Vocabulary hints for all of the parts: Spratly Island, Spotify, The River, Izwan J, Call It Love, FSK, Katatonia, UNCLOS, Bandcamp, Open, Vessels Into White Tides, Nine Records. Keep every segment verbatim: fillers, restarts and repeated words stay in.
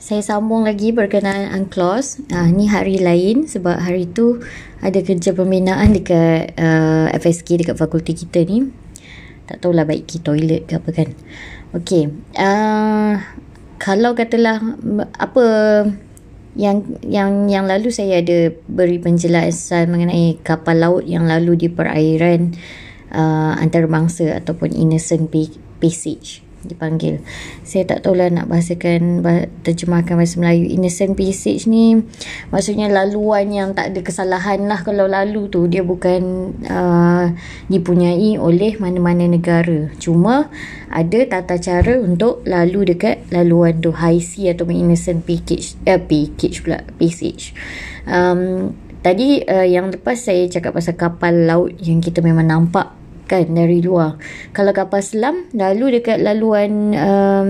Saya sambung lagi berkenaan UNCLOS. Uh, ni hari lain sebab hari tu ada kerja pembinaan dekat uh, F S K, dekat fakulti kita ni. Tak tahulah baik ke toilet ke apa kan. Okey. Uh, kalau katalah apa yang yang yang lalu saya ada beri penjelasan mengenai kapal laut yang lalu di perairan uh, antarabangsa ataupun innocent passage dipanggil. Saya tak tahulah nak bahasakan, terjemahkan bahasa Melayu. Innocent passage ni maksudnya laluan yang tak ada kesalahan lah. Kalau lalu tu dia bukan uh, dipunyai oleh mana-mana negara, cuma ada tata cara untuk lalu dekat laluan tu, high sea atau innocent passage, eh, package pula passage. um, tadi uh, yang lepas saya cakap pasal kapal laut yang kita memang nampak kan dari luar. Kalau kapal selam lalu dekat laluan um,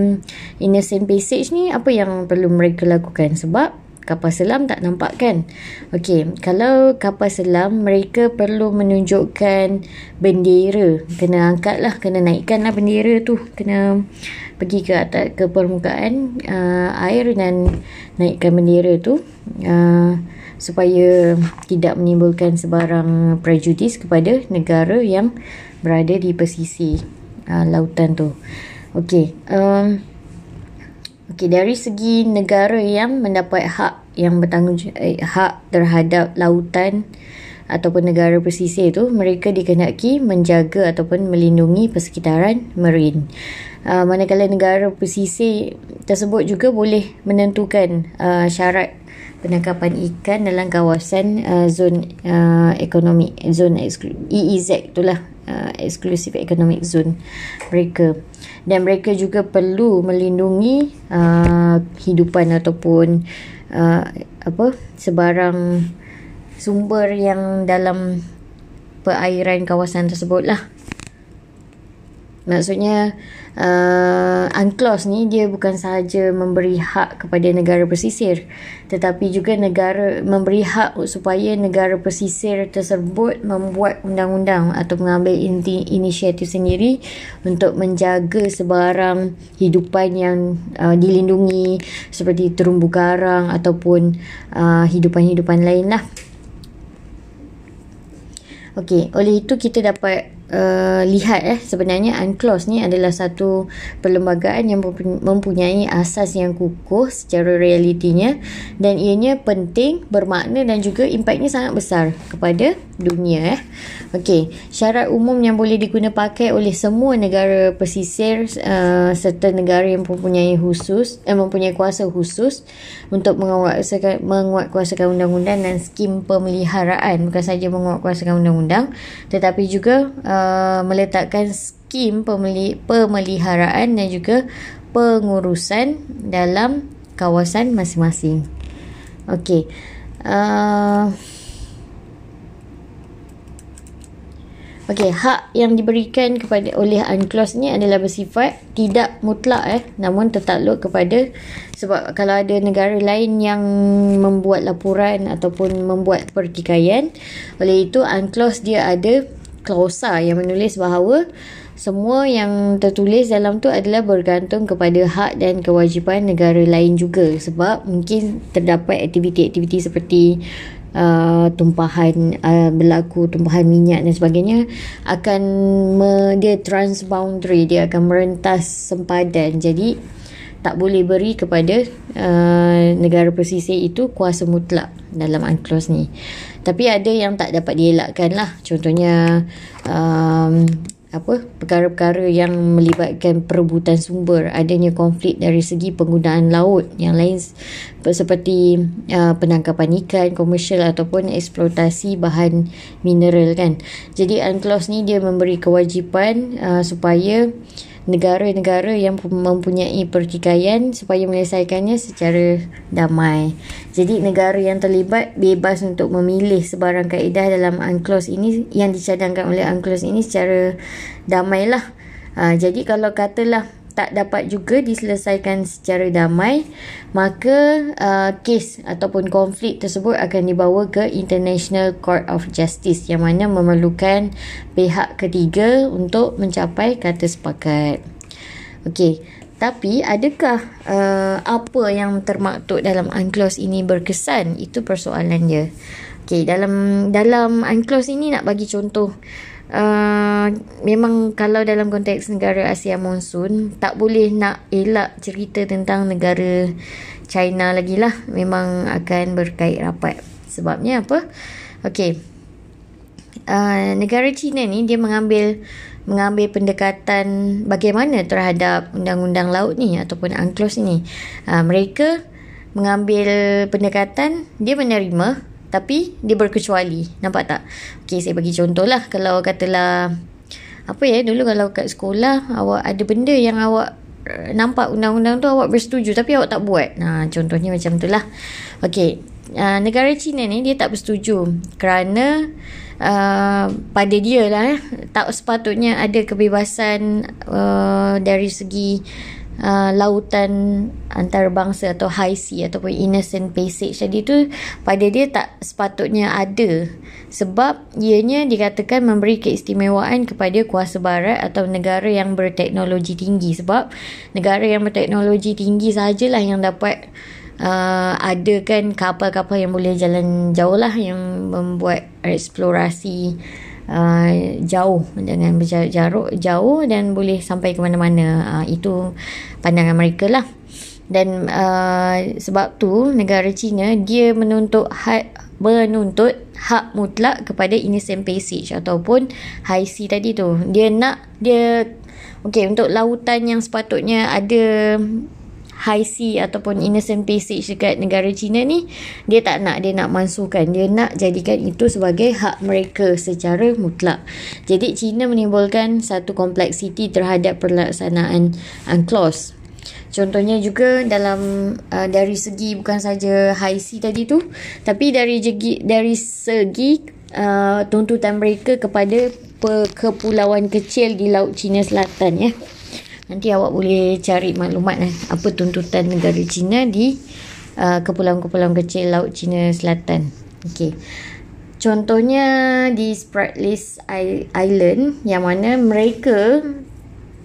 innocent passage ni, apa yang perlu mereka lakukan? Sebab kapal selam tak nampak kan. Okey, kalau kapal selam mereka perlu menunjukkan bendera, kena angkat lah, kena naikkan lah bendera tu, kena pergi ke atas, ke permukaan uh, air dan naikkan bendera tu uh, supaya tidak menimbulkan sebarang prejudis kepada negara yang berada di pesisir uh, lautan tu. Okey, um, okay, dari segi negara yang mendapat hak yang bertanggungjawab eh, hak terhadap lautan ataupun negara pesisir tu, mereka dikehendaki menjaga ataupun melindungi persekitaran marin. Uh, manakala negara pesisir tersebut juga boleh menentukan uh, syarat penangkapan ikan dalam kawasan uh, zon uh, ekonomi, zon E E Z itulah, uh, exclusive economic zone mereka. Dan mereka juga perlu melindungi uh, hidupan ataupun uh, apa sebarang sumber yang dalam perairan kawasan tersebut lah. Maksudnya uh, UNCLOS ni dia bukan sahaja memberi hak kepada negara pesisir, tetapi juga negara memberi hak supaya negara pesisir tersebut membuat undang-undang atau mengambil inti inisiatif sendiri untuk menjaga sebarang hidupan yang uh, dilindungi seperti terumbu karang ataupun uh, hidupan-hidupan lain lah. Okey, oleh itu kita dapat uh, lihat eh sebenarnya UNCLOS ni adalah satu perlembagaan yang mempunyai asas yang kukuh secara realitinya, dan ianya penting, bermakna dan juga impaknya sangat besar kepada dunia eh. Okey, syarat umum yang boleh digunapakai oleh semua negara pesisir uh, serta negara yang mempunyai khusus eh, mempunyai kuasa khusus untuk menguatkuasakan menguatkuasakan undang-undang dan skim pemeliharaan, bukan saja menguatkuasakan undang-undang undang tetapi juga uh, meletakkan skim pemeli- pemeliharaan dan juga pengurusan dalam kawasan masing-masing. Okey. Uh, Okey, hak yang diberikan kepada oleh UNCLOS ni adalah bersifat tidak mutlak eh, namun tertakluk kepada, sebab kalau ada negara lain yang membuat laporan ataupun membuat pertikaian, oleh itu UNCLOS dia ada klausa yang menulis bahawa semua yang tertulis dalam tu adalah bergantung kepada hak dan kewajipan negara lain juga, sebab mungkin terdapat aktiviti-aktiviti seperti Uh, tumpahan uh, berlaku tumpahan minyak dan sebagainya, akan me, dia transboundary, dia akan merentas sempadan. Jadi tak boleh beri kepada uh, negara pesisir itu kuasa mutlak dalam UNCLOS ni. Tapi ada yang tak dapat dielakkan lah, contohnya um, apa perkara-perkara yang melibatkan perebutan sumber, adanya konflik dari segi penggunaan laut yang lain seperti uh, penangkapan ikan komersial ataupun eksploitasi bahan mineral kan. Jadi UNCLOS ni dia memberi kewajipan uh, supaya negara-negara yang mempunyai pertikaian supaya menyelesaikannya secara damai. Jadi negara yang terlibat bebas untuk memilih sebarang kaedah dalam UNCLOS ini yang dicadangkan oleh UNCLOS ini secara damai lah. Ha, jadi kalau katalah tak dapat juga diselesaikan secara damai, maka uh, kes ataupun konflik tersebut akan dibawa ke International Court of Justice yang mana memerlukan pihak ketiga untuk mencapai kata sepakat. Okey, Tapi adakah uh, apa yang termaktub dalam UNCLOS ini berkesan? Itu persoalan dia. Okay, dalam dalam UNCLOS ini nak bagi contoh. Uh, memang kalau dalam konteks negara Asia monsun, tak boleh nak elak cerita tentang negara China lagi lah. Memang akan berkait rapat. Sebabnya apa? Okay, uh, negara China ni dia mengambil mengambil pendekatan bagaimana terhadap undang-undang laut ni ataupun UNCLOS ni. Uh, mereka mengambil pendekatan dia menerima, tapi dia berkecuali. Nampak tak? Okay, saya bagi contoh lah. Kalau katalah, apa ya, dulu kalau kat sekolah, awak ada benda yang awak nampak undang-undang tu, awak bersetuju tapi awak tak buat. Nah, contohnya macam tu lah. Okay, uh, negara China ni dia tak bersetuju kerana uh, pada dia lah, eh, tak sepatutnya ada kebebasan uh, dari segi Uh, lautan antarabangsa atau high sea ataupun innocent passage tadi tu, pada dia tak sepatutnya ada, sebab ianya dikatakan memberi keistimewaan kepada kuasa barat atau negara yang berteknologi tinggi, sebab negara yang berteknologi tinggi sahajalah yang dapat uh, adakan kapal-kapal yang boleh jalan jauh lah, yang membuat eksplorasi Uh, jauh dengan berjarak jauh dan boleh sampai ke mana-mana. Uh, itu pandangan mereka lah. Dan uh, sebab tu negara China dia menuntut hak, menuntut hak mutlak kepada innocent passage ataupun high sea tadi tu. Dia nak dia okey untuk lautan yang sepatutnya ada high sea ataupun innocent passage dekat negara China ni, dia tak nak, dia nak mansuhkan, dia nak jadikan itu sebagai hak mereka secara mutlak. Jadi China menimbulkan satu kompleksiti terhadap pelaksanaan UNCLOS. Contohnya juga dalam uh, dari segi bukan saja high sea tadi tu, tapi dari segi dari segi uh, tuntutan mereka kepada pe, kepulauan kecil di Laut China Selatan, ya. Nanti awak boleh cari maklumat eh, apa tuntutan negara China di uh, kepulauan-kepulauan kecil Laut China Selatan. Okey. Contohnya di Spratly Island, yang mana mereka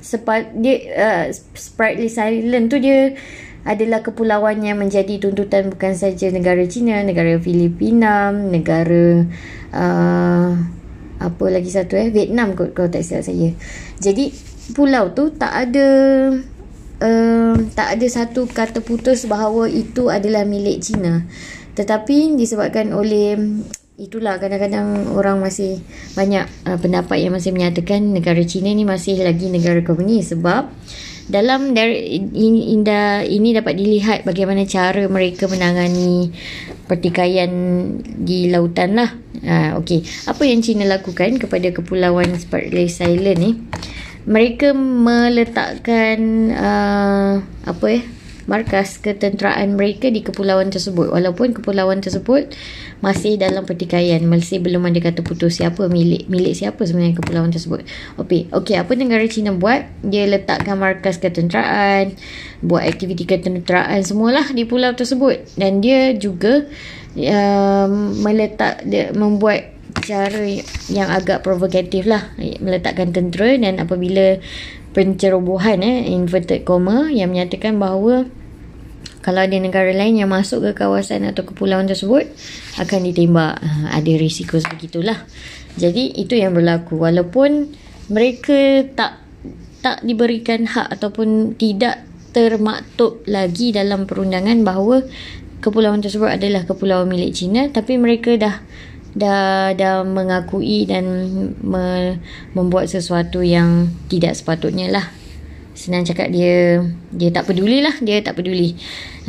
sepat dia uh, Spratly Island tu dia adalah kepulauan yang menjadi tuntutan bukan saja negara China, negara Filipina, negara uh, apa lagi satu eh Vietnam kot kalau tak silap saya. Jadi pulau tu tak ada uh, tak ada satu kata putus bahawa itu adalah milik China, tetapi disebabkan oleh itulah kadang-kadang orang masih banyak uh, pendapat yang masih menyatakan negara China ni masih lagi negara komunis, sebab dalam dari indah ini dapat dilihat bagaimana cara mereka menangani pertikaian di lautan lah. Uh, okay. Apa yang China lakukan kepada kepulauan Spratly Island ni? Mereka meletakkan uh, apa eh markas ketenteraan mereka di kepulauan tersebut, walaupun kepulauan tersebut masih dalam pertikaian, masih belum ada kata putus siapa milik milik siapa sebenarnya kepulauan tersebut. Okey, okey apa negara China buat? Dia letakkan markas ketenteraan, buat aktiviti ketenteraan semualah di pulau tersebut, dan dia juga uh, meletak dia membuat cara yang agak provokatif lah, meletakkan tentera, dan apabila pencerobohan eh, inverted comma, yang menyatakan bahawa kalau ada negara lain yang masuk ke kawasan atau kepulauan tersebut akan ditembak. Ada risiko sebegitulah. Jadi itu yang berlaku, walaupun mereka tak tak diberikan hak ataupun tidak termaktub lagi dalam perundangan bahawa kepulauan tersebut adalah kepulauan milik China, tapi mereka dah dah dah mengakui dan me, membuat sesuatu yang tidak sepatutnya lah. Senang cakap, dia dia tak pedulilah, dia tak peduli.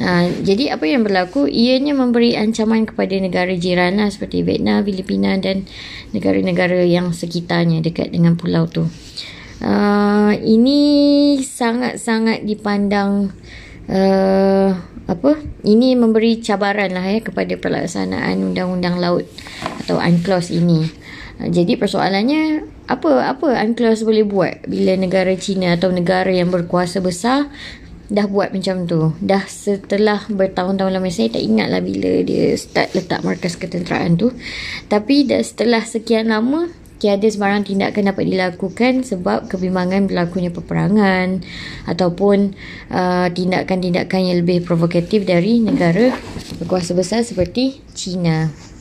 Ha, jadi apa yang berlaku, ianya memberi ancaman kepada negara jiran lah, seperti Vietnam, Filipina dan negara-negara yang sekitarnya dekat dengan pulau tu. Uh, ini sangat-sangat dipandang uh, apa? Ini memberi cabaran lah ya kepada pelaksanaan undang-undang laut atau UNCLOS ini. Jadi persoalannya, apa apa UNCLOS boleh buat bila negara China atau negara yang berkuasa besar dah buat macam tu? Dah setelah bertahun-tahun lama, saya tak ingat lah bila dia start letak markas ketenteraan tu. Tapi dah setelah sekian lama, tiada sebarang tindakan dapat dilakukan sebab kebimbangan berlakunya peperangan ataupun uh, tindakan-tindakan yang lebih provokatif dari negara berkuasa besar seperti China.